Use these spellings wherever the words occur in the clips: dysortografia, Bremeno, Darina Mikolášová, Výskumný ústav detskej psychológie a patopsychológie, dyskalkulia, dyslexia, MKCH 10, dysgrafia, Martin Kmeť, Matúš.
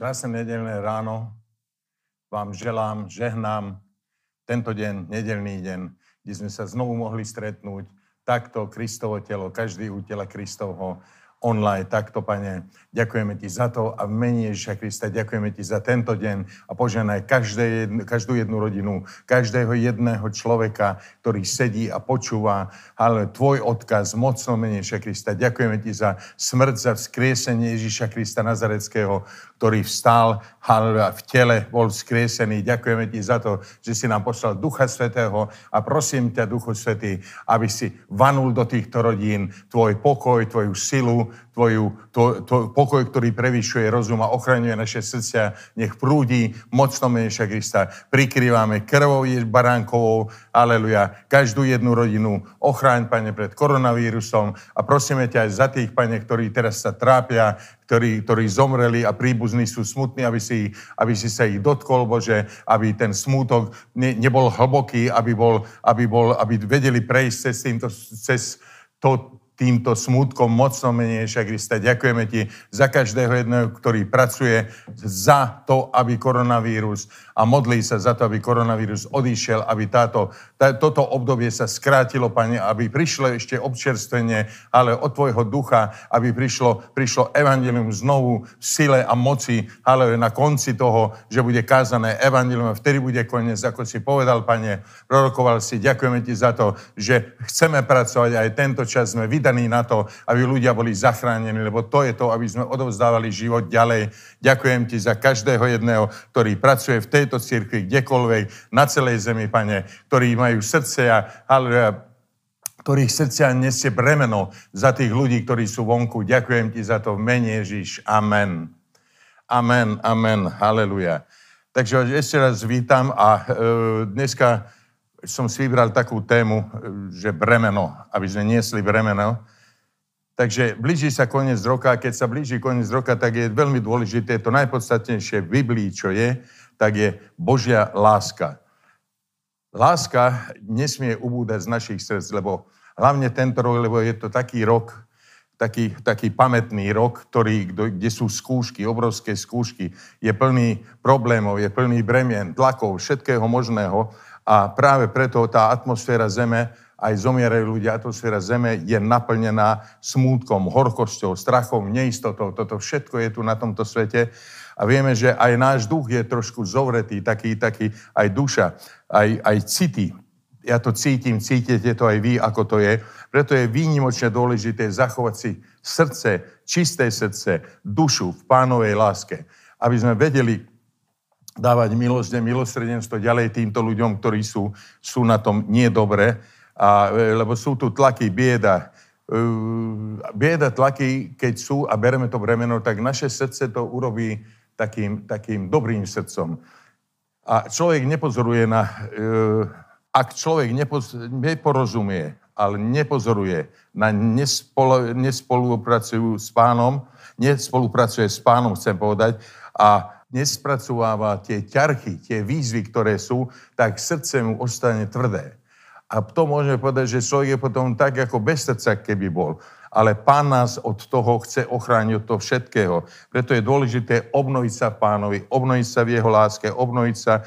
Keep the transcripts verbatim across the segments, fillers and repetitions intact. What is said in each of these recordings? Krásne nedeľné ráno vám želám, žehnám tento deň, nedeľný deň, kde sme sa znovu mohli stretnúť takto Kristovo telo, každý u tela Kristovho online, takto, Pane. Ďakujeme Ti za to a v mene Ježiša Krista ďakujeme Ti za tento deň a požehnaj každé, každú jednu rodinu, každého jedného človeka, ktorý sedí a počúva, ale Tvoj odkaz mocno mene Ježiša Krista. Ďakujeme Ti za smrť, za vzkriesenie Ježiša Krista Nazareckého, ktorý vstal, haleluja, v tele bol skriesený. Ďakujeme Ti za to, že si nám poslal Ducha Svätého a prosím ťa, Duchu Svätý, aby si vanul do týchto rodín tvoj pokoj, tvoju silu, tvoju, tvoj, tvoj pokoj, ktorý prevýšuje rozum a ochraňuje naše srdcia. Nech prúdi mocno Ježiša Krista. Prikrývame krvou baránkovou, haleluja, každú jednu rodinu. Ochráň, Pane, pred koronavírusom a prosíme ťa aj za tých, Pane, ktorí teraz sa trápia, Ktorí, ktorí zomreli a príbuzní sú smutní, aby si, aby si sa ich dotkol, Bože, aby ten smútok ne, nebol hlboký, aby, bol, aby, bol, aby vedeli prejsť cez, týmto, cez to, týmto smútkom mocno mene Ježiša Krista. Ďakujeme Ti za každého jedného, ktorý pracuje za to, aby koronavírus a modlí sa za to, aby koronavírus odišiel, aby táto, tá, toto obdobie sa skrátilo, Pane, aby prišlo ešte občerstvenie, ale od Tvojho ducha, aby prišlo, prišlo evanjelium znovu v sile a moci, ale na konci toho, že bude kázané evanjelium a vtedy bude koniec, ako si povedal, Pane, prorokoval si. Ďakujeme Ti za to, že chceme pracovať aj tento čas, sme vydaní na to, aby ľudia boli zachránení, lebo to je to, aby sme odovzdávali život ďalej. Ďakujem Ti za každého jedného, ktorý pracuje v tejto cirkvi, kdekoľvek, na celej zemi, Pane, ktorí majú srdce a haleluja, ktorých srdcia nesie bremeno za tých ľudí, ktorí sú vonku. Ďakujem Ti za to v mene Ježiš. Amen. Amen, amen, haleluja. Takže ešte raz vítam a e, dneska som si vybral takú tému, že bremeno, aby sme niesli bremeno. Takže blíži sa koniec roka a keď sa blíži koniec roka, tak je veľmi dôležité, to najpodstatnejšie v Biblii, čo je, tak je Božia láska. Láska nesmie ubúdať z našich srdc, lebo hlavne tento rok, lebo je to taký rok, taký, taký pamätný rok, ktorý, kde sú skúšky, obrovské skúšky, je plný problémov, je plný bremien, tlakov, všetkého možného a práve preto tá atmosféra zeme, aj zomierajú ľudia, atmosféra zeme je naplnená smútkom, horkosťou, strachom, neistotou, toto všetko je tu na tomto svete. A vieme, že aj náš duch je trošku zovretý, taký, taký, aj duša, aj, aj city. Ja to cítim, cítite to aj vy, ako to je. Preto je výnimočne dôležité zachovať si srdce, čisté srdce, dušu v Pánovej láske. Aby sme vedeli dávať milosť, milosrdenstvo ďalej týmto ľuďom, ktorí sú, sú na tom niedobre. A, lebo sú tu tlaky, bieda, bieda, tlaky, keď sú a bereme to bremeno, tak naše srdce to urobí Takým, takým dobrým srdcom. A človek nepozoruje na... Uh, ak človek nepoz, neporozumie, ale nepozoruje na nespol, nespolupracujú s pánom, nespolupracuje s pánom, chcem povedať, a nespracováva tie ťarchy, tie výzvy, ktoré sú, tak srdce mu ostane tvrdé. A to môžeme povedať, že človek je potom tak, ako bez srdca, keby bol. Ale Pán nás od toho chce ochrániť, od toho všetkého. Preto je dôležité obnoviť sa Pánovi, obnoviť sa v jeho láske, obnoviť sa,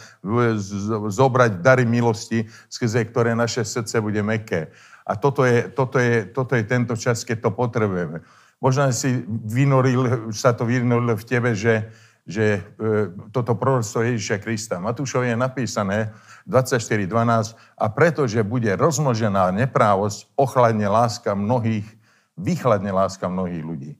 zobrať dary milosti, skrze ktoré naše srdce bude mäkké. A toto je, toto je, toto je tento čas, keď to potrebujeme. Možno si vynoril, sa to vynorilo v tebe, že, že toto proroctvo Ježiša Krista. Matúšovi je napísané dvadsaťštyri dvanásť a pretože bude rozmnožená neprávosť, ochladne láska mnohých vychladne láska mnohých ľudí.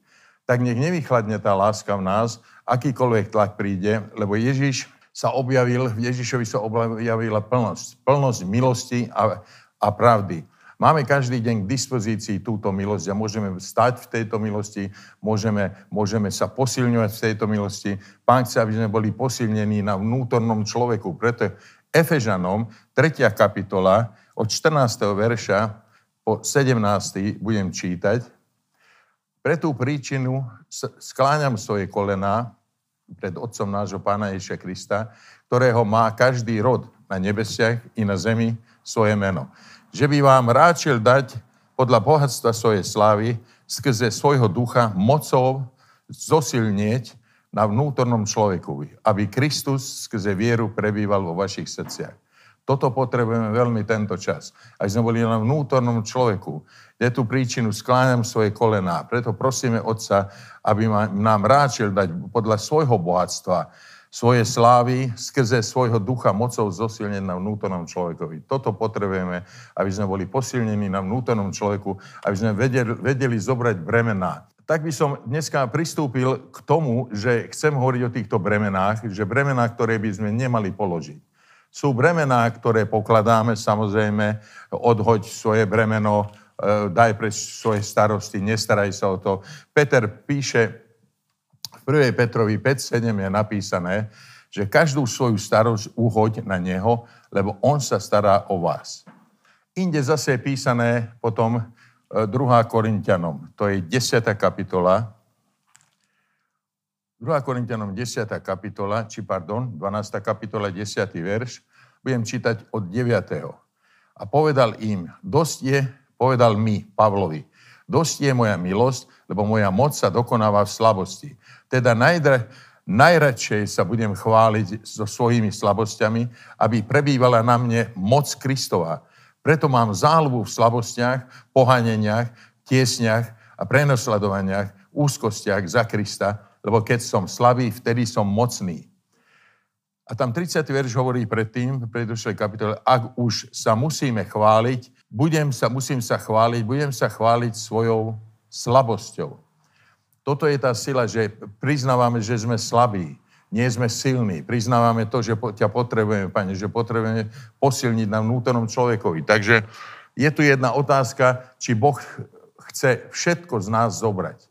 Tak nech nevychladne tá láska v nás, akýkoľvek tlak príde, lebo Ježiš sa objavil, v Ježišovi sa objavila plnosť. Plnosť milosti a, a pravdy. Máme každý deň k dispozícii túto milosť a môžeme stať v tejto milosti, môžeme, môžeme sa posilňovať v tejto milosti. Pán chce, aby sme boli posilnení na vnútornom človeku. Preto Efežanom, tretia kapitola, od štrnásteho verša, po sedemnásteho budem čítať. Pre tú príčinu skláňam svoje kolená pred Otcom nášho Pána Ježiša Krista, ktorého má každý rod na nebesiach i na zemi svoje meno. Že by vám ráčil dať podľa bohatstva svojej slávy skrze svojho ducha mocou zosilnieť na vnútornom človeku, aby Kristus skrze vieru prebýval vo vašich srdciach. Toto potrebujeme veľmi tento čas. Aby sme boli na vnútornom človeku, kde tú príčinu skláňam svoje kolená. Preto prosíme Otca, aby nám ráčil dať podľa svojho bohatstva, svoje slávy, skrze svojho ducha mocou zosilneť na vnútornom človekovi. Toto potrebujeme, aby sme boli posilnení na vnútornom človeku, aby sme vedeli, vedeli zobrať bremená. Tak by som dneska pristúpil k tomu, že chcem hovoriť o týchto bremenách, že bremená, ktoré by sme nemali položiť. Sú bremená, ktoré pokladáme, samozrejme, odhoď svoje bremeno, daj preč svoje starosti, nestaraj sa o to. Peter píše, v prvej Petrovi päť sedem je napísané, že každú svoju starosť uhoď na neho, lebo on sa stará o vás. Inde zase je písané potom druhá Korinťanom, to je desiata kapitola, druhá Korinťanom desiata kapitola, či pardon, dvanásta kapitola, desiaty verš, budem čítať od deviateho A povedal im, dosť je, povedal mi, Pavlovi, dosť je moja milosť, lebo moja moc sa dokonáva v slabosti. Teda najdra, najradšej sa budem chváliť so svojimi slabosťami, aby prebývala na mne moc Kristova. Preto mám záľubu v slabostiach, pohaneniach, tiesniach a prenosledovaniach, úzkostiach za Krista, lebo keď som slabý, vtedy som mocný. A tam tridsiaty verš hovorí predtým, v predošlej kapitole, ak už sa musíme chváliť, budem sa, musím sa chváliť, budem sa chváliť svojou slabosťou. Toto je tá sila, že priznávame, že sme slabí, nie sme silní. Priznávame to, že ťa potrebujeme, Pane, že potrebujeme posilniť na vnútornom človekovi. Takže je tu jedna otázka, či Boh chce všetko z nás zobrať.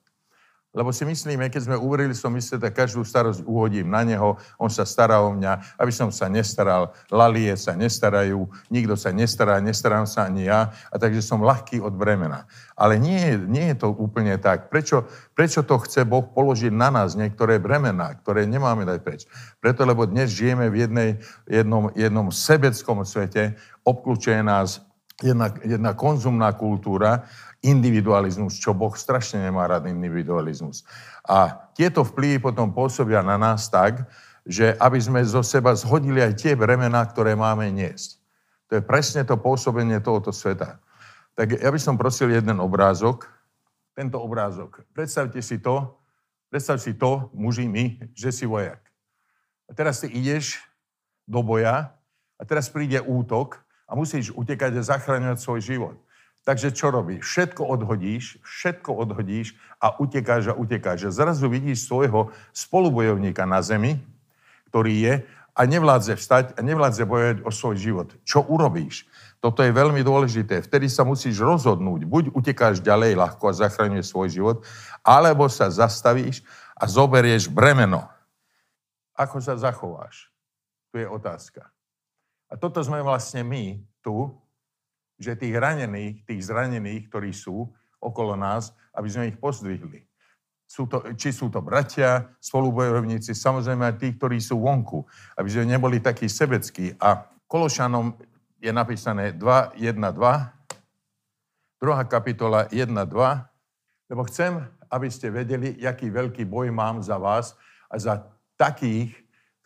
Lebo si myslíme, keď sme uverili som mysle, tak každú starosť uhodím na neho, on sa stará o mňa, aby som sa nestaral, lalie sa nestarajú, nikto sa nestará, nestarám sa ani ja, a takže som ľahký od bremena. Ale nie, nie je to úplne tak. Prečo, prečo to chce Boh položiť na nás niektoré bremená, ktoré nemáme dať preč? Preto, lebo dnes žijeme v jednej, jednom, jednom sebeckom svete, obklúčuje nás jedna, jedna konzumná kultúra, individualizmus, čo Boh strašne nemá rád, individualizmus. A tieto vplyvy potom pôsobia na nás tak, že aby sme zo seba zhodili aj tie bremená, ktoré máme niesť. To je presne to pôsobenie tohoto sveta. Tak ja by som prosil jeden obrázok. Tento obrázok. Predstavte si to, predstav si to, muži my, že si vojak. A teraz ty ideš do boja a teraz príde útok a musíš utekať a zachraňovať svoj život. Takže čo robíš? Všetko odhodíš, všetko odhodíš a utekáš a utekáš. A zrazu vidíš svojho spolubojovníka na zemi, ktorý je a nevládze vstať a nevládze bojovať o svoj život. Čo urobíš? Toto je veľmi dôležité. Vtedy sa musíš rozhodnúť. Buď utekáš ďalej ľahko a zachraňuješ svoj život, alebo sa zastavíš a zoberieš bremeno. Ako sa zachováš? Tu je otázka. A toto sme vlastne my tu, že tých ranených, tých zranených, ktorí sú okolo nás, aby sme ich pozdvihli. Sú to, či sú to bratia, spolubojovníci, samozrejme aj tí, ktorí sú vonku, aby sme neboli takí sebeckí. A Kološanom je napísané dva jedna dva, druhá kapitola jedna dva, lebo chcem, aby ste vedeli, aký veľký boj mám za vás a za takých,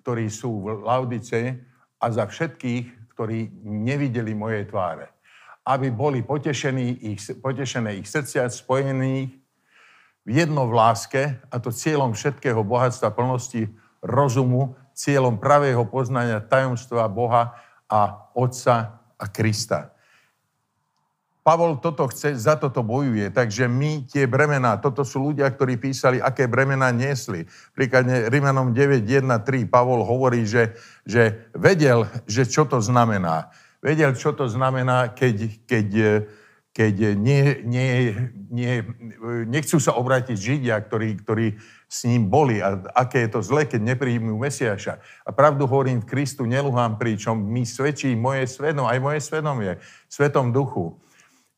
ktorí sú v Laodice a za všetkých, ktorí nevideli moje tváre. Aby boli ich, potešené ich srdcia, spojení v jedno v láske, a to cieľom všetkého bohatstva, plnosti rozumu, cieľom pravého poznania tajomstva Boha a Otca a Krista. Pavol toto chce, za toto bojuje, takže my tie bremená, toto sú ľudia, ktorí písali, aké bremená niesli. Príkladne Rimanom deväť jedna tri Pavol hovorí, že, že vedel, že čo to znamená. Vedel, čo to znamená, keď, keď, keď nie, nie, nie, nechcú sa obrátiť Židia, ktorí, ktorí s ním boli. A aké je to zle, keď neprijmú Mesiáša. A pravdu hovorím v Kristu, neluhám, pričom mi svedčí moje svedom, aj moje svedomie, Svetom Duchu,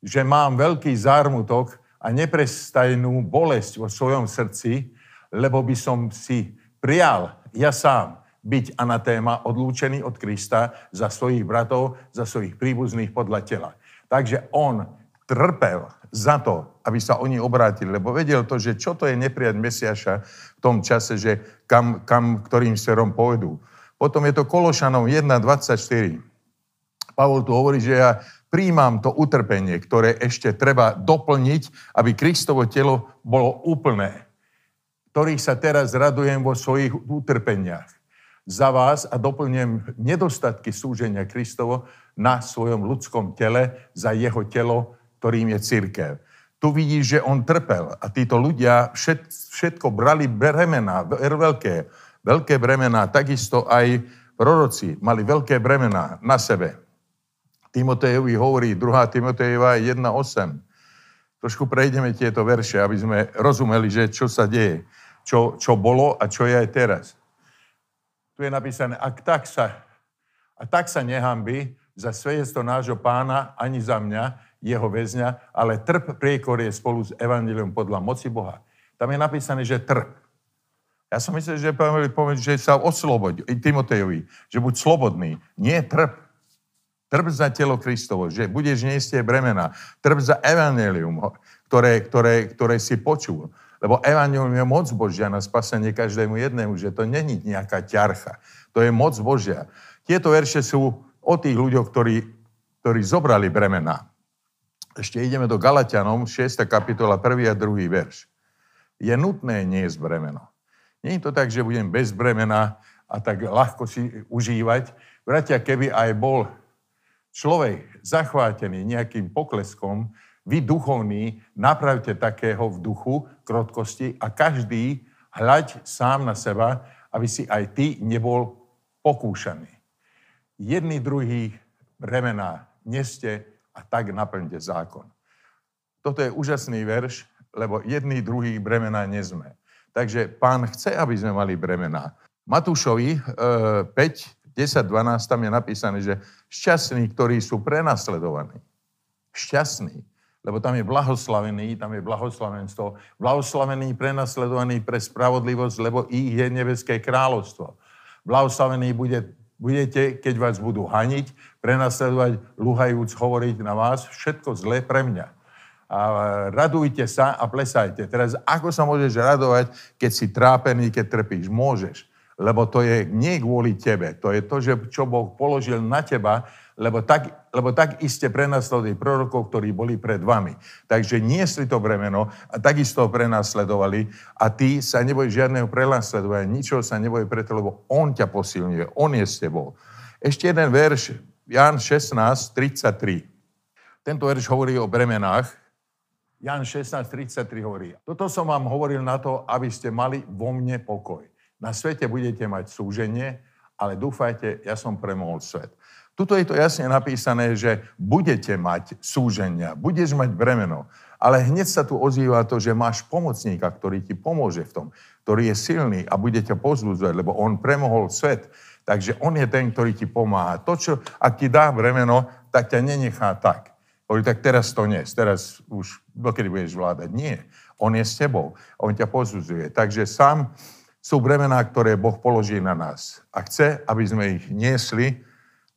že mám veľký zármutok a neprestajnú bolesť vo svojom srdci, lebo by som si prial ja sám byť anatéma, odlúčený od Krista za svojich bratov, za svojich príbuzných podľa tela. Takže on trpel za to, aby sa oni obrátili, lebo vedel to, že čo to je nepriať Mesiaša v tom čase, že kam, kam ktorým smerom pôjdu. Potom je to Kološanom jedna dvadsaťštyri. Pavol tu hovorí, že ja prijímam to utrpenie, ktoré ešte treba doplniť, aby Kristovo telo bolo úplné, ktorých sa teraz radujem vo svojich utrpeniach za vás a doplňujem nedostatky súženia Kristovo na svojom ľudskom tele za jeho telo, ktorým je cirkev. Tu vidíš, že on trpel a títo ľudia všet, všetko brali bremená, veľké, veľké bremená, takisto aj proroci mali veľké bremená na sebe. Timotejovi hovorí druhá. Timotejova jedna osem. Trošku prejdeme tieto verše, aby sme rozumeli, že čo sa deje, čo, čo bolo a čo je aj teraz. Tu je napísané, ak tak sa, a tak sa nehanbi za svedectvo nášho pána, ani za mňa, jeho väzňa, ale trp priekorie spolu s evanjeliom podľa moci Boha. Tam je napísané, že trp. Ja som myslel, že povedal, že sa oslobodí Timotejovi, že buď slobodný. Nie trp. Trp za telo Kristovo, že budeš niesť tie bremena. Trp za evanjelium, ktoré, ktoré, ktoré si počul. Lebo evanjelium je moc Božia na spasenie každému jednému, že to není nejaká ťarcha. To je moc Božia. Tieto verše sú o tých ľuďoch, ktorí, ktorí zobrali bremena. Ešte ideme do Galatianom, šiesta kapitola, prvý a druhý verš. Je nutné niesť bremeno. Nie je to tak, že budem bez bremena a tak ľahko si užívať. Bratia, keby aj bol človek zachvátený nejakým pokleskom, vy duchovní, napravte takého v duchu, krotkosti a každý hľaď sám na seba, aby si aj ty nebol pokúšaný. Jedni druhých bremená neste a tak naplňte zákon. Toto je úžasný verš, lebo jedni druhých bremená nezme. Takže pán chce, aby sme mali bremená. Matúšovi päť desať dvanásť, tam je napísané, že šťastní, ktorí sú prenasledovaní. Šťastní, lebo tam je blahoslavený, tam je blahoslavenstvo. Blahoslavení, prenasledovaní pre spravodlivosť, lebo ich je nebeské kráľovstvo. Blahoslavení bude, budete, keď vás budú haniť, prenasledovať, luhajúc, hovoriť na vás, všetko zlé pre mňa. A radujte sa a plesajte. Teraz, ako sa môžeš radovať, keď si trápený, keď trpíš? Môžeš. Lebo to je nie kvôli tebe, to je to, že čo Boh položil na teba, lebo tak, lebo tak iste prenasledovali prorokov, ktorí boli pred vami. Takže niesli to bremeno a takisto prenasledovali a ty sa neboj žiadneho prenasledovania, ničoho sa neboj preto, lebo on ťa posilňuje, on je s tebou. Ešte jeden verš, Ján šestnásť tridsaťtri. Tento verš hovorí o bremenách. Ján šestnásť tridsaťtri hovorí, toto som vám hovoril na to, aby ste mali vo mne pokoj. Na svete budete mať súženie, ale dúfajte, ja som premohol svet. Tuto je to jasne napísané, že budete mať súženia, budeš mať bremeno, ale hneď sa tu ozýva to, že máš pomocníka, ktorý ti pomôže v tom, ktorý je silný a bude ťa pozbudzovať, lebo on premohol svet, takže on je ten, ktorý ti pomáha. To, čo, ak ti dá bremeno, tak ťa nenechá tak. Hovorí, tak teraz to nie, teraz už dokedy budeš vládať. Nie, on je s tebou, on ťa pozbudzuje. Takže sám sú bremená, ktoré Boh položí na nás a chce, aby sme ich niesli.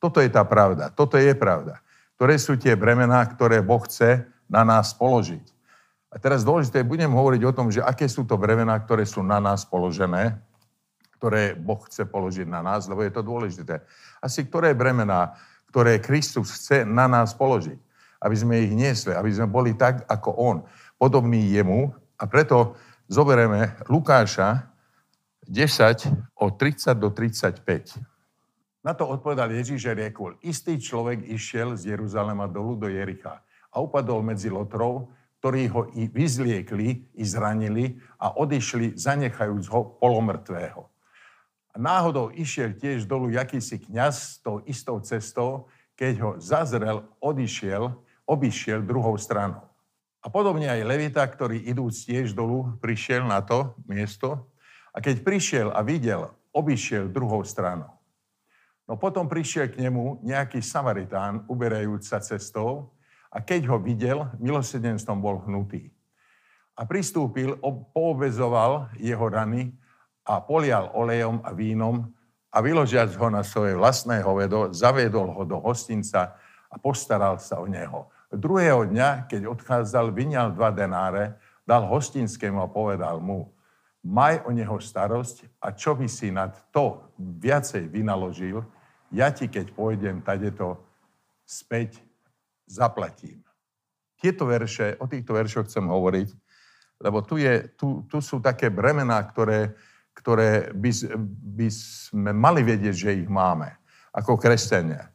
Toto je tá pravda, toto je pravda. Ktoré sú tie bremená, ktoré Boh chce na nás položiť. A teraz dôležité, budem hovoriť o tom, že aké sú to bremená, ktoré sú na nás položené, ktoré Boh chce položiť na nás, lebo je to dôležité. Asi ktoré bremená, ktoré Kristus chce na nás položiť, aby sme ich niesli, aby sme boli tak, ako on, podobný jemu. A preto zoberieme Lukáša, desať od tridsať do tridsaťpäť. Na to odpovedal Ježíš a riekol, istý človek išiel z Jeruzalema dolu do Jericha a upadol medzi lotrov, ktorí ho i vyzliekli, i zranili a odišli, zanechajúc ho polomrtvého. A náhodou išiel tiež dolu jakýsi kňaz s tou istou cestou, keď ho zazrel, odišiel, obišiel druhou stranou. A podobne aj Levita, ktorý idúc tiež dolu, prišiel na to miesto, a keď prišiel a videl, obišiel druhou stranou. No potom prišiel k nemu nejaký Samaritán, uberajúca cestou, a keď ho videl, milosrdenstvom bol hnutý. A pristúpil, poobezoval jeho rany a polial olejom a vínom a vyložiac ho na svoje vlastné hovedo, zaviedol ho do hostinca a postaral sa o neho. Druhého dňa, keď odchádzal, vyňal dva denáre, dal hostinskému a povedal mu, maj o neho starosť a čo by si nad to viacej vynaložil, ja ti, keď pôjdem tadeto späť, zaplatím. Tieto verše, o týchto veršoch chcem hovoriť, lebo tu, je, tu, tu sú také bremená, ktoré, ktoré by, by sme mali vedieť, že ich máme, ako kresťania.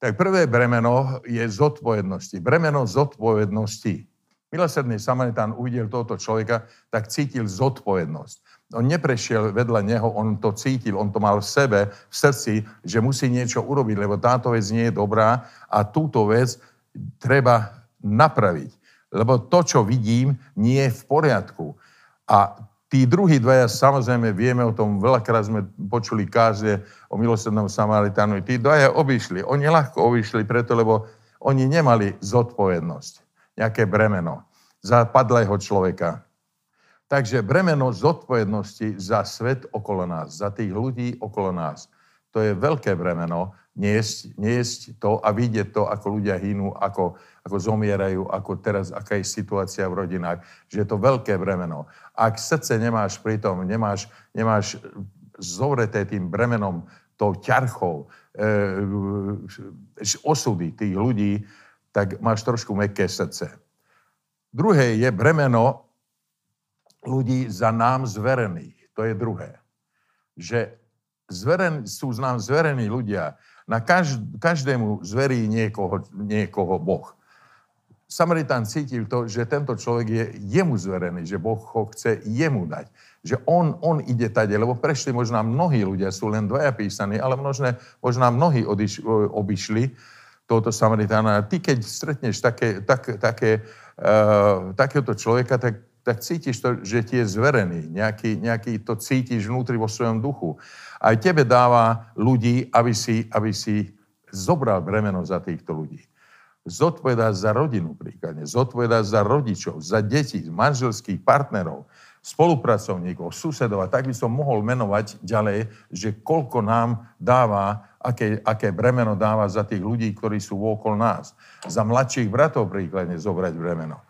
Tak prvé bremeno je zodpovednosti. Bremeno zodpovednosti. Milosrdný Samaritán uvidel tohoto človeka, tak cítil zodpovednosť. On neprešiel vedľa neho, on to cítil, on to mal v sebe, v srdci, že musí niečo urobiť, lebo táto vec nie je dobrá a túto vec treba napraviť. Lebo to, čo vidím, nie je v poriadku. A tí druhí dvaja, samozrejme, vieme o tom, veľakrát sme počuli kázne o milosrdnom Samaritánu. Tí dvaja obišli, oni ľahko obišli preto, lebo oni nemali zodpovednosť, nejaké bremeno za padlého človeka. Takže bremeno zodpovednosti za svet okolo nás, za tých ľudí okolo nás. To je veľké bremeno, niesť, niesť to a vidieť to, ako ľudia hynú, ako, ako zomierajú, ako teraz, aká je situácia v rodinách. Že je to veľké bremeno. Ak srdce nemáš pritom, nemáš, nemáš zovreté tým bremenom, tou ťarchou e, osudy tých ľudí, tak máš trošku mäkké srdce. Druhé je bremeno ľudí za nám zverených. To je druhé. Že zveren, sú nám zverení ľudia. Na každ- každému zverí niekoho, niekoho Boh. Samaritán cítil to, že tento človek je jemu zverený, že Boh ho chce jemu dať. Že on, on ide tade, lebo prešli možná mnohí ľudia, sú len dvaja písaní, ale možná, možná mnohí odiš, obišli tohoto Samaritána. Ty, keď stretneš také, tak, také, uh, takéhoto človeka, tak, tak cítiš to, že ti je zverený. Nejaký, nejaký to cítiš vnútri vo svojom duchu. Aj tebe dáva ľudí, aby si, aby si zobral bremeno za týchto ľudí. Zodpovedáš za rodinu príkladne, zodpovedáš za rodičov, za deti, manželských partnerov, spolupracovníkov, susedov a tak by som mohol menovať ďalej, že koľko nám dáva, aké, aké bremeno dáva za tých ľudí, ktorí sú okolo nás. Za mladších bratov príkladne zobrať bremeno.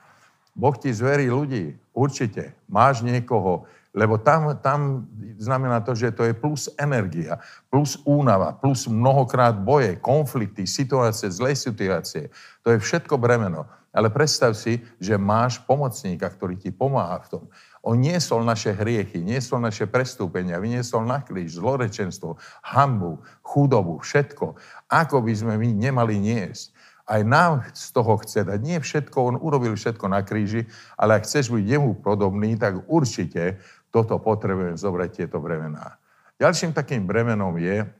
Boh ti zverí ľudí, určite, máš niekoho, lebo tam, tam znamená to, že to je plus energia, plus únava, plus mnohokrát boje, konflikty, situácie, zlé situácie. To je všetko bremeno. Ale predstav si, že máš pomocníka, ktorý ti pomáha v tom. On niesol naše hriechy, niesol naše prestúpenia, vyniesol na kríž, zlorečenstvo, hanbu, chudobu, všetko. Ako by sme my nemali niesť. Aj nám z toho chce dať. Nie všetko, on urobil všetko na kríži, ale ak chceš byť jemu podobný, tak určite toto potrebujem zobrať tieto bremená. Ďalším takým bremenom je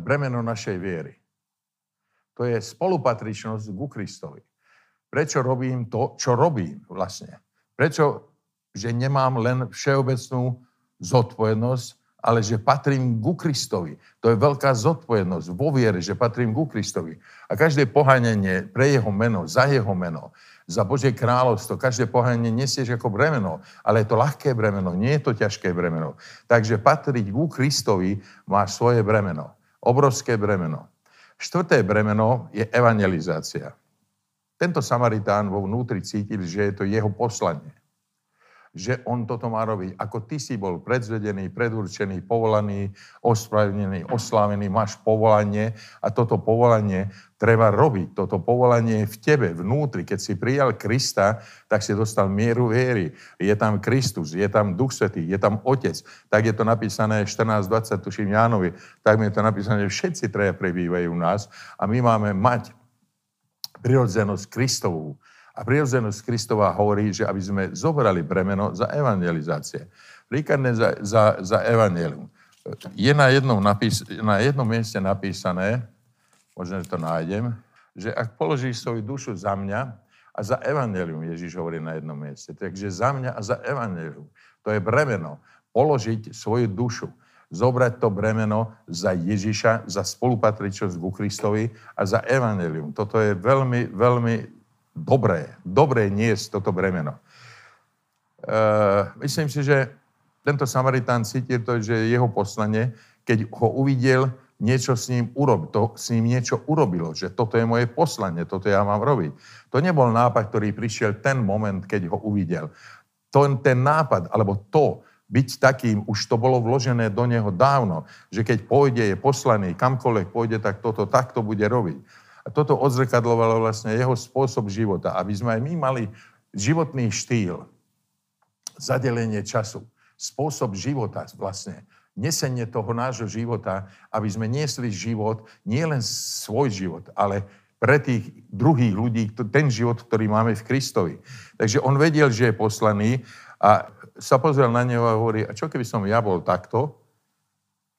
bremeno našej viery. To je spolupatričnosť ku Kristovi. Prečo robím to, čo robím vlastne? Prečo, že nemám len všeobecnú zodpovednosť, ale že patrím ku Kristovi. To je veľká zodpovednosť vo viere, že patrím ku Kristovi. A každé poháňanie pre jeho meno, za jeho meno, za Božie kráľovstvo, každé poháňanie nesieš ako bremeno, ale je to ľahké bremeno, nie je to ťažké bremeno. Takže patriť ku Kristovi máš svoje bremeno, obrovské bremeno. Štvrté bremeno je evangelizácia. Tento Samaritán vo vnútri cítil, že je to jeho poslanie. Že on toto má robiť. Ako ty si bol predzvedený, predurčený, povolaný, ospravedlnený, oslávený, máš povolanie a toto povolanie treba robiť. Toto povolanie je v tebe, vnútri. Keď si prijal Krista, tak si dostal mieru viery. Je tam Kristus, je tam Duch Svätý, je tam Otec. Tak je to napísané štrnásť dvadsať, tuším Jánovi. Tak je to napísané, že všetci traja prebývajú u nás a my máme mať prirodzenosť Kristovú. A prirodzenosť Kristova hovorí, že aby sme zobrali bremeno za evangelizácie. Príkladne za, za, za evangelium. Je na jednom, napís- na jednom mieste napísané, možno, že to nájdem, že ak položíš svoju dušu za mňa a za evangelium, Ježíš hovorí na jednom mieste. Takže za mňa a za evangelium. To je bremeno. Položiť svoju dušu. Zobrať to bremeno za Ježíša, za spolupatričnosť ku Kristovi a za evangelium. Toto je veľmi, veľmi Dobré, dobré niesť toto bremeno. E, myslím si, že tento Samaritán cítil to, že jeho poslanie, keď ho uvidel, niečo s ním, urob, to, s ním niečo urobilo, že toto je moje poslanie, toto ja mám robiť. To nebol nápad, ktorý prišiel ten moment, keď ho uvidel. To, ten nápad, alebo to, byť takým, už to bolo vložené do neho dávno, že keď pôjde, je poslaný, kamkoľvek pôjde, tak toto takto bude robiť. A toto odzrkadlovalo vlastne jeho spôsob života, aby sme aj my mali životný štýl, zadelenie času, spôsob života vlastne, nesenie toho nášho života, aby sme niesli život, nie len svoj život, ale pre tých druhých ľudí, ten život, ktorý máme v Kristovi. Takže on vedel, že je poslaný a sa pozrel na neho a hovorí, a čo keby som ja bol takto?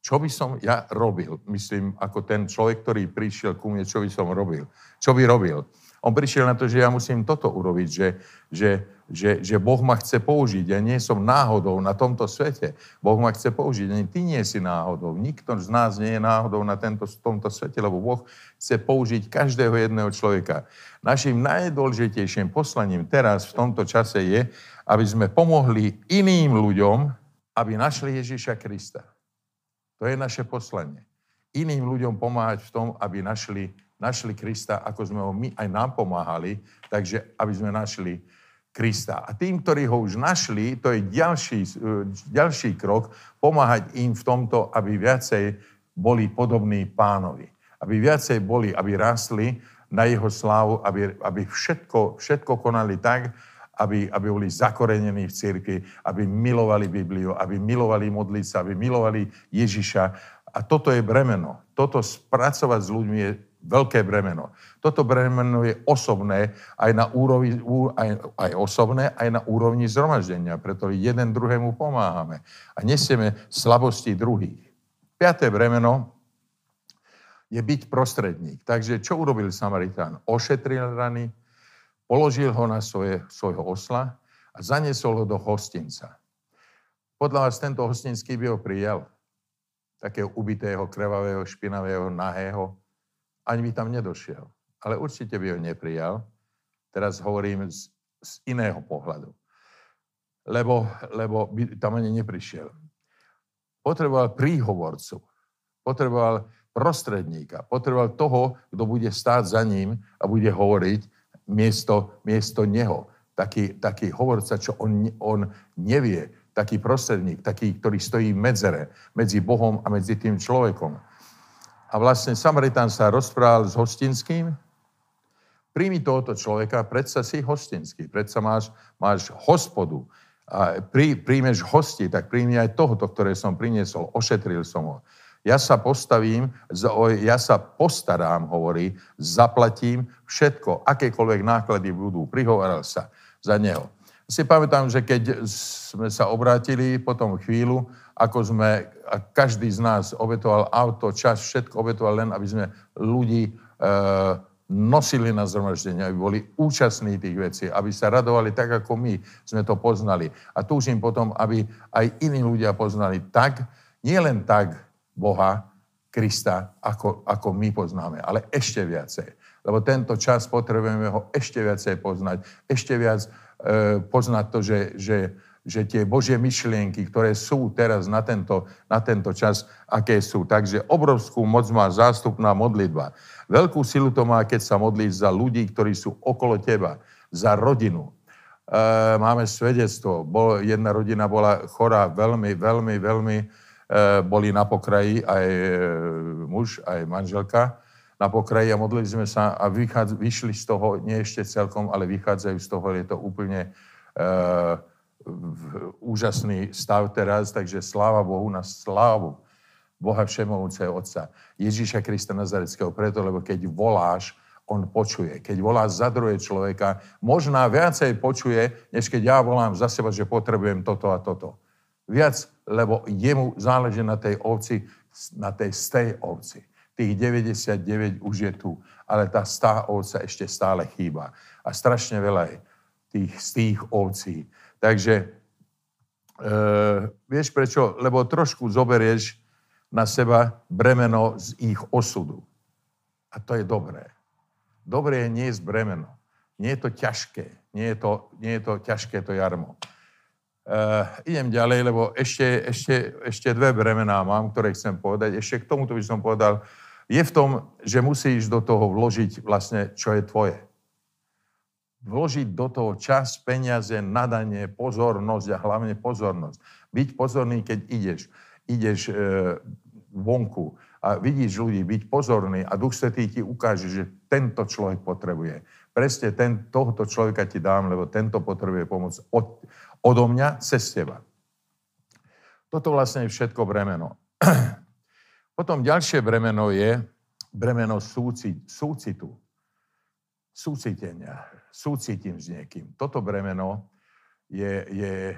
Čo by som ja robil? Myslím, ako ten človek, ktorý prišiel ku mne, čo by som robil? Čo by robil? On prišiel na to, že ja musím toto urobiť, že, že, že, že Boh ma chce použiť. Ja nie som náhodou na tomto svete. Boh ma chce použiť. Ani ty nie si náhodou. Nikto z nás nie je náhodou na tento, tomto svete, lebo Boh chce použiť každého jedného človeka. Naším najdôležitejším poslaním teraz v tomto čase je, aby sme pomohli iným ľuďom, aby našli Ježiša Krista. To je naše poslanie. Iným ľuďom pomáhať v tom, aby našli našli Krista, ako sme ho my aj nám pomáhali, takže aby sme našli Krista. A tým, ktorí ho už našli, to je ďalší, ďalší krok, pomáhať im v tomto, aby viacej boli podobní pánovi. Aby viacej boli, aby rástli na jeho slávu, aby, aby všetko, všetko konali tak, aby, aby boli zakorenení v cirkvi, aby milovali Bibliu, aby milovali modliť sa, aby milovali Ježiša. A toto je bremeno. Toto spracovať s ľuďmi je veľké bremeno. Toto bremeno je osobné aj na úrovni, aj, aj osobné, aj na úrovni zhromaždenia, pretože jeden druhému pomáhame a nesieme slabosti druhých. Piaté bremeno je byť prostredník. Takže čo urobil Samaritán? Ošetril rany, položil ho na svoje, svojho osla a zaniesol ho do hostinca. Podľa vás tento hostinský by ho prijal? Takého ubitého, krvavého, špinavého, nahého. Ani by tam nedošiel. Ale určite by ho neprijal. Teraz hovorím z, z iného pohľadu. Lebo, lebo by tam ani neprišiel. Potreboval príhovorcu. Potreboval prostredníka. Potreboval toho, kto bude stáť za ním a bude hovoriť miesto, miesto neho. Taký, taký hovorca, čo on, on nevie. Taký prostredník, taký, ktorý stojí v medzere medzi Bohom a medzi tým človekom. A vlastne Samaritán sa rozprával s hostinským. Príjmi tohoto človeka, predsa si hostinský, predsa máš, máš hospodu. A prí, príjmeš hosti, tak príjmi aj tohoto, ktoré som priniesol, ošetril som ho. Ja sa postavím, ja sa postarám, hovorí, zaplatím všetko, akékoľvek náklady budú. Prihováral sa za neho. Si pamätám, že keď sme sa obrátili po tom chvíľu, ako sme, a každý z nás obetoval auto, čas, všetko obetoval len, aby sme ľudí e, nosili na zhromaždenie, aby boli účastní tých vecí, aby sa radovali tak, ako my sme to poznali. A túžim potom, aby aj iní ľudia poznali tak, nie len tak Boha, Krista, ako, ako my poznáme, ale ešte viacej. Lebo tento čas potrebujeme ho ešte viacej poznať, ešte viac poznať to, že, že, že tie Božie myšlienky, ktoré sú teraz na tento, na tento čas, aké sú. Takže obrovskú moc má zástupná modlitba. Veľkú silu to má, keď sa modlíš za ľudí, ktorí sú okolo teba, za rodinu. E, máme svedectvo. Bol, jedna rodina bola chorá veľmi, veľmi, veľmi. E, boli na pokraji aj muž, aj manželka. Na pokraji a modlili sme sa a vychádz, vyšli z toho, nie ešte celkom, ale vychádzajú z toho, je to úplne e, v, úžasný stav teraz, takže sláva Bohu na slávu Boha Všemohúceho Otca, Ježíša Krista Nazareckého, preto, lebo keď voláš, on počuje. Keď voláš za druhé človeka, možná viacej počuje, než keď ja volám za seba, že potrebujem toto a toto. Viac, lebo jemu záleží na tej ovci, na tej stej ovci. Tých deväťdesiatdeväť už je tu, ale tá stá ovca ešte stále chýba. A strašne veľa je tých, z tých ovcí. Takže e, vieš prečo? Lebo trošku zoberieš na seba bremeno z ich osudu. A to je dobré. Dobré je niesť bremeno. Nie je to ťažké. Nie je to, nie je to ťažké to jarmo. E, Uh, idem ďalej, lebo ešte, ešte, ešte dve bremená mám, ktoré chcem povedať. Ešte k tomuto by som povedal, je v tom, že musíš do toho vložiť vlastne, čo je tvoje. Vložiť do toho čas, peniaze, nadanie, pozornosť a hlavne pozornosť. Byť pozorný, keď ideš, ideš e, vonku a vidíš ľudí, byť pozorný a Duch Svätý ti ukáže, že tento človek potrebuje. Presne ten, tohto človeka ti dám, lebo tento potrebuje pomoc od Odo mňa, cez teba. Toto vlastne je všetko bremeno. Potom ďalšie bremeno je bremeno súci, súcitu. Súcitenia. Súcitím s niekým. Toto bremeno je, je e,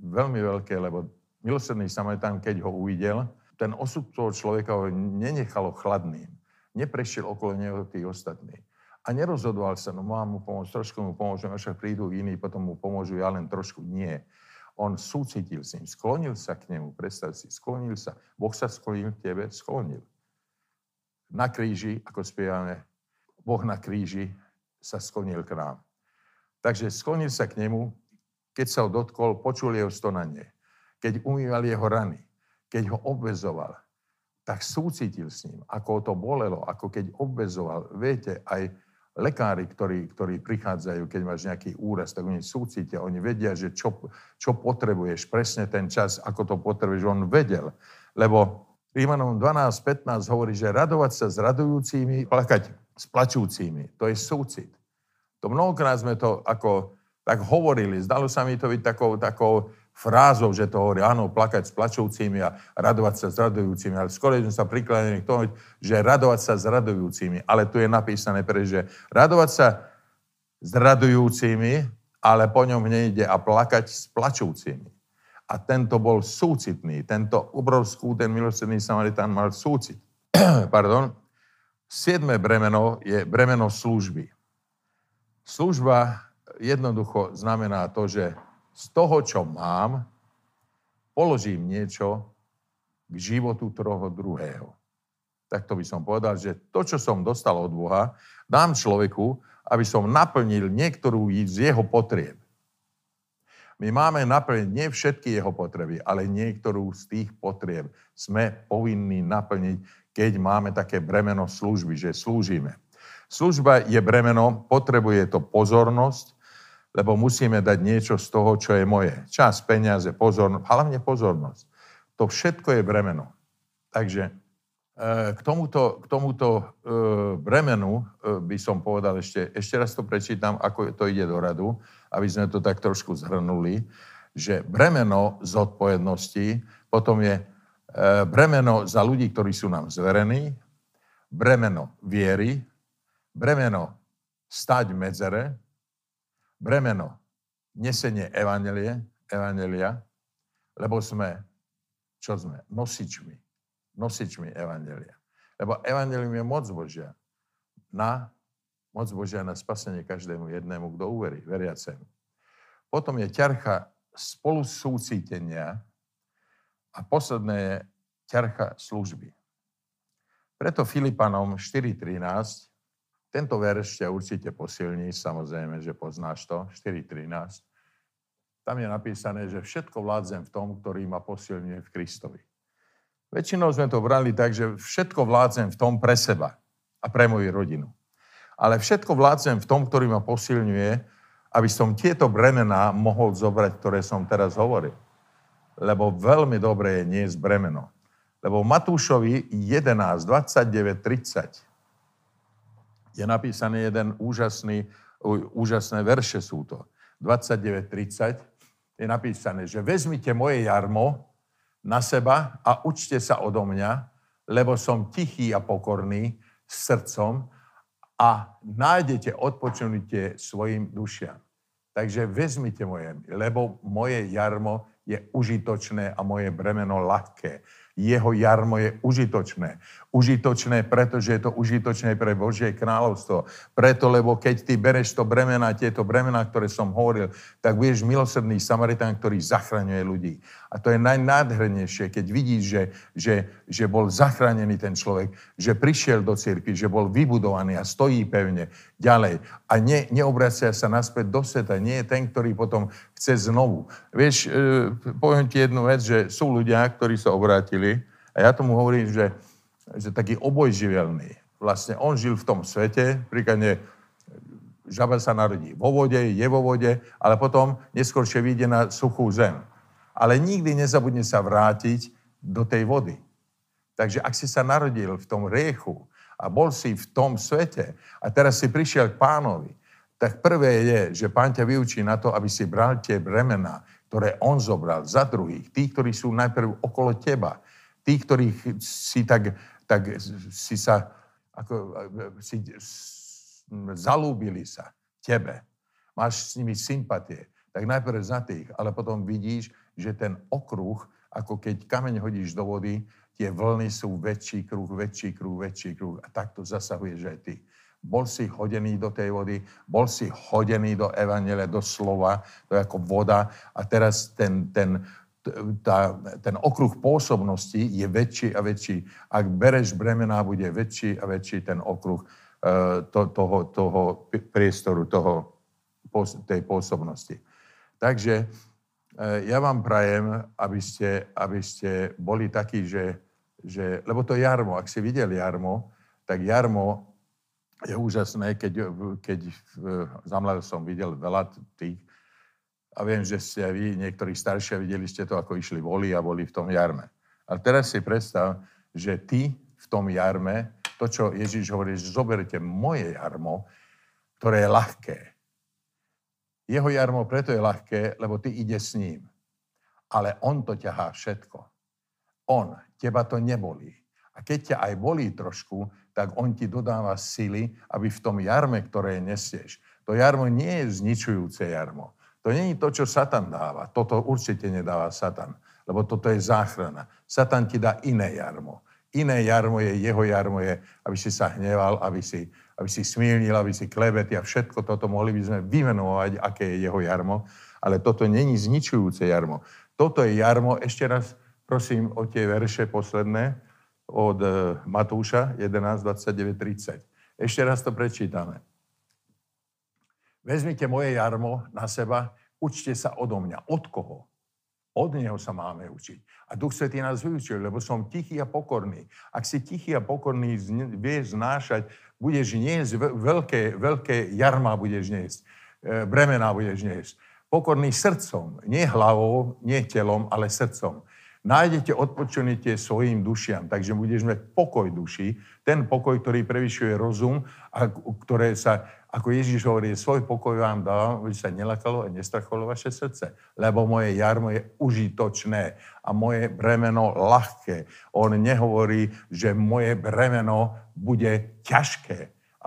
veľmi veľké, lebo milosrdný Samaritán, keď ho uvidel, ten osud toho človeka ho nenechalo chladným. Neprešiel okolo neho tých ostatných. A nerozhodoval sa, no mám mu pomôcť, trošku mu pomôžem, však prídu iní, potom mu pomôžu, ja len trošku. Nie. On súcitil s ním, sklonil sa k nemu, predstav si, sklonil sa. Boh sa sklonil k tebe, sklonil. Na kríži, ako spievame, Boh na kríži sa sklonil k nám. Takže sklonil sa k nemu, keď sa ho dotkol, počul jeho stonanie. Keď umýval jeho rany, keď ho obvezoval, tak súcitil s ním, ako to bolelo, ako keď obvezoval. Viete, aj lekári, ktorí, ktorí prichádzajú, keď máš nejaký úraz, tak oni súcítia, oni vedia, že čo, čo potrebuješ, presne ten čas, ako to potrebuješ, on vedel. Lebo Rímanom dvanásť pätnásť hovorí, že radovať sa s radujúcimi, plakať s plačúcimi, to je súcit. To mnohokrát sme to ako tak hovorili, zdalo sa mi to byť takou, takou frázou, že to hovorí, áno, plakať s plačúcimi a radovať sa s radujúcimi, ale skôr sme sa prikladili k tomu, že radovať sa s radujúcimi, ale tu je napísané, že radovať sa s radujúcimi, ale po ňom nejde a plakať s plačúcimi. A tento bol súcitný, tento obrovskú, ten milosrdný Samaritán mal súcit. Pardon. Siedme bremeno je bremeno služby. Služba jednoducho znamená to, že z toho, čo mám, položím niečo k životu toho druhého. Tak to by som povedal, že to, čo som dostal od Boha, dám človeku, aby som naplnil niektorú z jeho potrieb. My máme naplniť nie všetky jeho potreby, ale niektorú z tých potrieb sme povinní naplniť, keď máme také bremeno služby, že slúžime. Služba je bremeno, potrebuje to pozornosť, lebo musíme dať niečo z toho, čo je moje. Čas, peniaze, pozornosť, hlavne pozornosť. To všetko je bremeno. Takže k tomuto, k tomuto bremenu by som povedal ešte, ešte raz to prečítam, ako to ide do radu, aby sme to tak trošku zhrnuli, že bremeno zodpovednosti, potom je bremeno za ľudí, ktorí sú nám zverení, bremeno viery, bremeno stať v medzere, bremeno nesenie evanjelie, evanjelia, lebo sme, čo sme? Nosičmi. Nosičmi evanjelia. Lebo evanjelium je moc Božia. Na moc Božia na spasenie každému jednému, kto uverí, veriacemu. Potom je ťarcha spolusúcitenia a posledné je ťarcha služby. Preto Filipanom štyri trinásť, tento verš ťa určite posilní, samozrejme, že poznáš to, štyri trinásť. Tam je napísané, že všetko vládzem v tom, ktorý ma posilňuje v Kristovi. Väčšinou sme to brali tak, že všetko vládzem v tom pre seba a pre moju rodinu. Ale všetko vládzem v tom, ktorý ma posilňuje, aby som tieto bremená mohol zobrať, ktoré som teraz hovoril. Lebo veľmi dobre je niesť bremeno. Lebo Matúšovi jedenásť dvadsaťdeväť tridsať je napísaný jeden úžasný, úžasné verše sú to. dvadsaťdeväť tridsať je napísané, že vezmite moje jarmo na seba a učte sa odo mňa, lebo som tichý a pokorný s srdcom a nájdete odpočinutie svojim dušiam. Takže vezmite moje, lebo moje jarmo je užitočné a moje bremeno ľahké. Jeho jarmo je užitočné. Užitočné, pretože je to užitočné pre Božie kráľovstvo. Preto, lebo keď ty bereš to bremena, tieto bremena, ktoré som hovoril, tak budeš milosrdný Samaritán, ktorý zachraňuje ľudí. A to je najnádhernejšie, keď vidíš, že, že, že bol zachránený ten človek, že prišiel do cirkvi, že bol vybudovaný a stojí pevne ďalej. A ne, neobracia sa naspäť do sveta. Nie je ten, ktorý potom chce znovu. Vieš, poviem ti jednu vec, že sú ľudia, ktorí sa obrátili. A ja tomu hovorím, že, že taký obojživelný. Vlastne on žil v tom svete, príkladne žaba sa narodí vo vode, je vo vode, ale potom neskôršie vyjde na suchú zem. Ale nikdy nezabudne sa vrátiť do tej vody. Takže ak si sa narodil v tom riechu a bol si v tom svete a teraz si prišiel k pánovi, tak prvé je, že pán ťa vyučí na to, aby si bral tie bremená, ktoré on zobral za druhých, tí, ktorí sú najprv okolo teba, tí, ktorých si tak, tak si sa, ako, si zalúbili sa tebe, máš s nimi sympatie, tak najprv za tých, ale potom vidíš, že ten okruh, ako keď kameň hodíš do vody, tie vlny sú väčší kruh, väčší kruh, väčší kruh a takto zasahuješ aj ty. Bol si hodený do tej vody, bol si hodený do evanjelia, do slova, to je ako voda a teraz ten, ten, tá, ten okruh pôsobnosti je väčší a väčší. Ak bereš bremená, bude väčší a väčší ten okruh uh, to, toho, toho priestoru, toho, tej pôsobnosti. Takže uh, ja vám prajem, aby ste, aby ste boli takí, že, že... Lebo to jarmo, ak si videl jarmo, tak jarmo je úžasné, keď, keď za mladého som videl veľa tých a viem, že ste aj vy, niektorí staršia, videli ste to, ako išli voli a boli v tom jarme. Ale teraz si predstav, že ty v tom jarme, to, čo Ježíš hovorí, že zoberte moje jarmo, ktoré je ľahké. Jeho jarmo preto je ľahké, lebo ty ide s ním. Ale on to ťahá všetko. On, teba to nebolí. A keď ťa aj bolí trošku, tak on ti dodáva sily, aby v tom jarme, ktoré nesieš. To jarmo nie je zničujúce jarmo. To nie je to, čo Satan dáva. Toto určite nedáva Satan, lebo toto je záchrana. Satan ti dá iné jarmo. Iné jarmo je, jeho jarmo je, aby si sa hneval, aby si, aby si smilnil, aby si klebety a všetko toto mohli by sme vymenovať, aké je jeho jarmo. Ale toto nie je zničujúce jarmo. Toto je jarmo, ešte raz prosím o tie verše posledné, od Matúša jedenásť, dvadsaťdeväť, tridsať. Ešte raz to prečítame. Vezmite moje jarmo na seba, učte sa odo mňa. Od koho? Od neho sa máme učiť. A Duch Svätý nás vyučil, lebo som tichý a pokorný. Ak si tichý a pokorný, vieš znášať, budeš niesť veľké, veľké jarma, budeš niesť, bremená budeš niesť. Pokorný srdcom, nie hlavou, nie telom, ale srdcom. Nájdete odpočunutie svojim dušiam, takže budeš mať pokoj duši, ten pokoj, ktorý prevyšuje rozum a ktoré sa, ako Ježíš hovorí, svoj pokoj vám dávam, aby sa nelakalo a nestrachovalo vaše srdce, lebo moje jarmo je užitočné a moje bremeno ľahké. On nehovorí, že moje bremeno bude ťažké,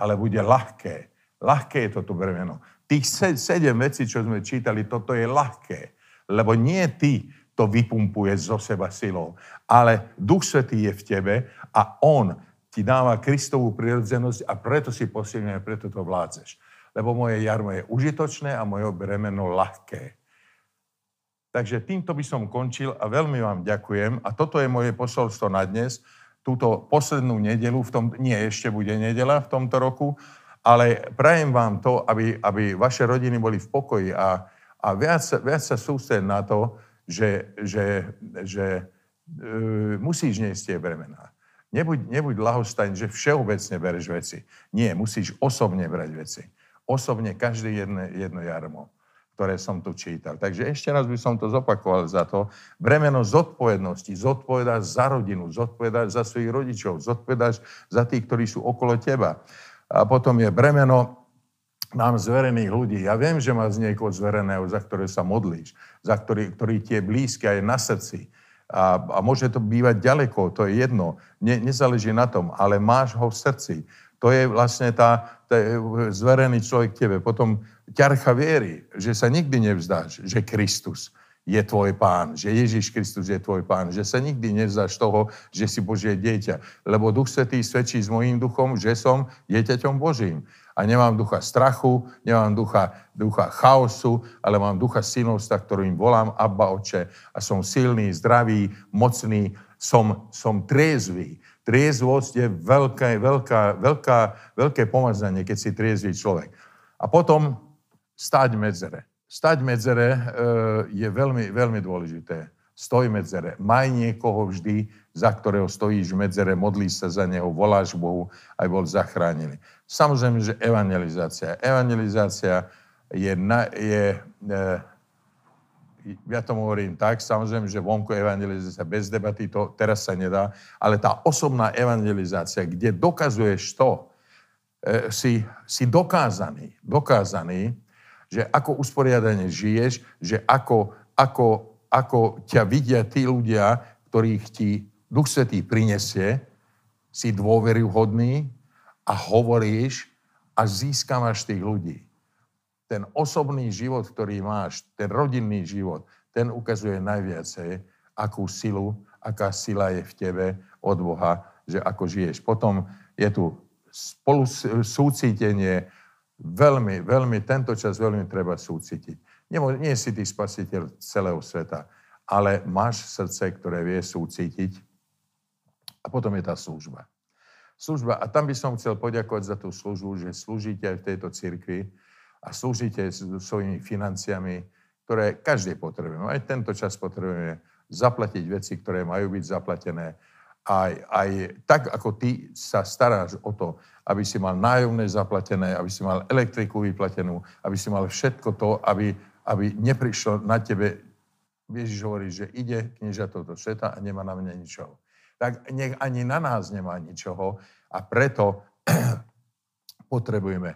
ale bude ľahké. Ľahké je toto bremeno. Tých sedem vecí, čo sme čítali, toto je ľahké, lebo nie ty to vypumpuje zo seba silou. Ale Duch Svätý je v tebe a on ti dáva Kristovú prirodzenosť a preto si posilňuje, preto to vládzeš. Lebo moje jarmo je užitočné a moje bremeno ľahké. Takže týmto by som končil a veľmi vám ďakujem. A toto je moje posolstvo na dnes. Túto poslednú nedeľu, v tom, nie ešte bude nedeľa v tomto roku, ale prajem vám to, aby, aby vaše rodiny boli v pokoji a, a viac, viac sa sústreť na to, že, že, že e, musíš niesť tie bremená. Nebuď, nebuď ľahostajný, že všeobecne bereš veci. Nie, musíš osobne brať veci. Osobne každé jedno, jedno jarmo, ktoré som tu čítal. Takže ešte raz by som to zopakoval za to. Bremeno zodpovednosti, zodpovedáš za rodinu, zodpovedáš za svojich rodičov, zodpovedáš za tých, ktorí sú okolo teba. A potom je bremeno nám zverených ľudí. Ja viem, že máš niekoho zvereného, za ktoré sa modlíš, za ktorý, ktorý ti je blízky a je na srdci. A, a môže to bývať ďaleko, to je jedno. Ne, nezáleží na tom, ale máš ho v srdci. To je vlastne tá, tá zverený človek tebe. Potom ťarcha viery, že sa nikdy nevzdáš, že Kristus je tvoj pán, že Ježiš Kristus je tvoj pán, že sa nikdy nevzdáš toho, že si Božie dieťa. Lebo Duch Svätý svedčí s mojím duchom, že som dieťaťom Božím. A nemám ducha strachu, nemám ducha, ducha chaosu, ale mám ducha synovstva, ktorým volám Abba, Oče. A som silný, zdravý, mocný, som, som triezvý. Triezvosť je veľké, veľká, veľká, veľké pomazanie, keď si triezvý človek. A potom stáť medzere. Stať medzere je veľmi, veľmi dôležité. Stoj medzere. Maj niekoho vždy, za ktorého stojíš v medzere, modlíš sa za neho, voláš Bohu, aby bol zachránili. Samozrejme, že evangelizácia. Evangelizácia je, na, je ja tomu hovorím tak, samozrejme, že vonku evangelizácia bez debaty, to teraz sa nedá, ale tá osobná evangelizácia, kde dokazuješ to, si, si dokázaný, dokázaný, že ako usporiadane žiješ, že ako, ako, ako ťa vidia tí ľudia, ktorých ti Duch Svätý prinesie, si dôveryhodný a hovoríš a získavaš tých ľudí. Ten osobný život, ktorý máš, ten rodinný život, ten ukazuje najviacej, akú silu, aká sila je v tebe od Boha, že ako žiješ. Potom je tu spolu súcítenie. Veľmi, veľmi, tento čas veľmi treba súcitiť. Nemo, nie si ty spasiteľ celého sveta, ale máš srdce, ktoré vie súcitiť. A potom je tá služba. Služba, a tam by som chcel poďakovať za tú službu, že slúžite aj v tejto cirkvi a slúžite svojimi financiami, ktoré každý potrebuje. Aj tento čas potrebujeme zaplatiť veci, ktoré majú byť zaplatené. Aj, aj tak, ako ty sa staráš o to, aby si mal nájomné zaplatené, aby si mal elektriku vyplatenú, aby si mal všetko to, aby, aby neprišlo na tebe. Ježiš hovorí, že ide knieža tohto sveta a nemá na mňa ničoho. Tak nech ani na nás nemá ničoho a preto potrebujeme.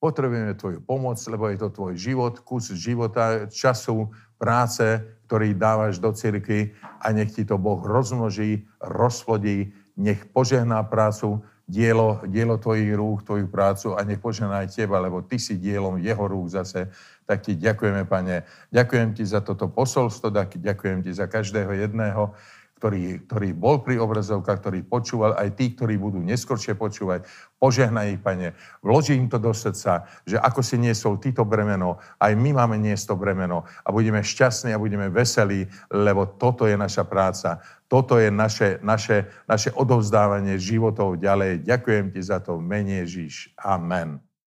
Potrebujeme tvoju pomoc, lebo je to tvoj život, kus života, času, práce, ktorý dávaš do cirkvi a nech ti to Boh rozmnoží, rozplodí, nech požehná prácu, dielo, dielo tvojich rúk, tvoju prácu a nech požehná aj teba, lebo ty si dielom jeho rúk zase. Tak ti ďakujeme, Pane. Ďakujem ti za toto posolstvo, ďakujem ti za každého jedného, ktorý, ktorý bol pri obrazovkách, ktorý počúval, aj tí, ktorí budú neskoršie počúvať. Požehnaj ich, Pane. Vložím to do srdca, že ako si niesol týto bremeno, aj my máme niesť to bremeno a budeme šťastní a budeme veselí, lebo toto je naša práca. Toto je naše, naše, naše odovzdávanie životov ďalej. Ďakujem ti za to, mene Ježiš. Amen.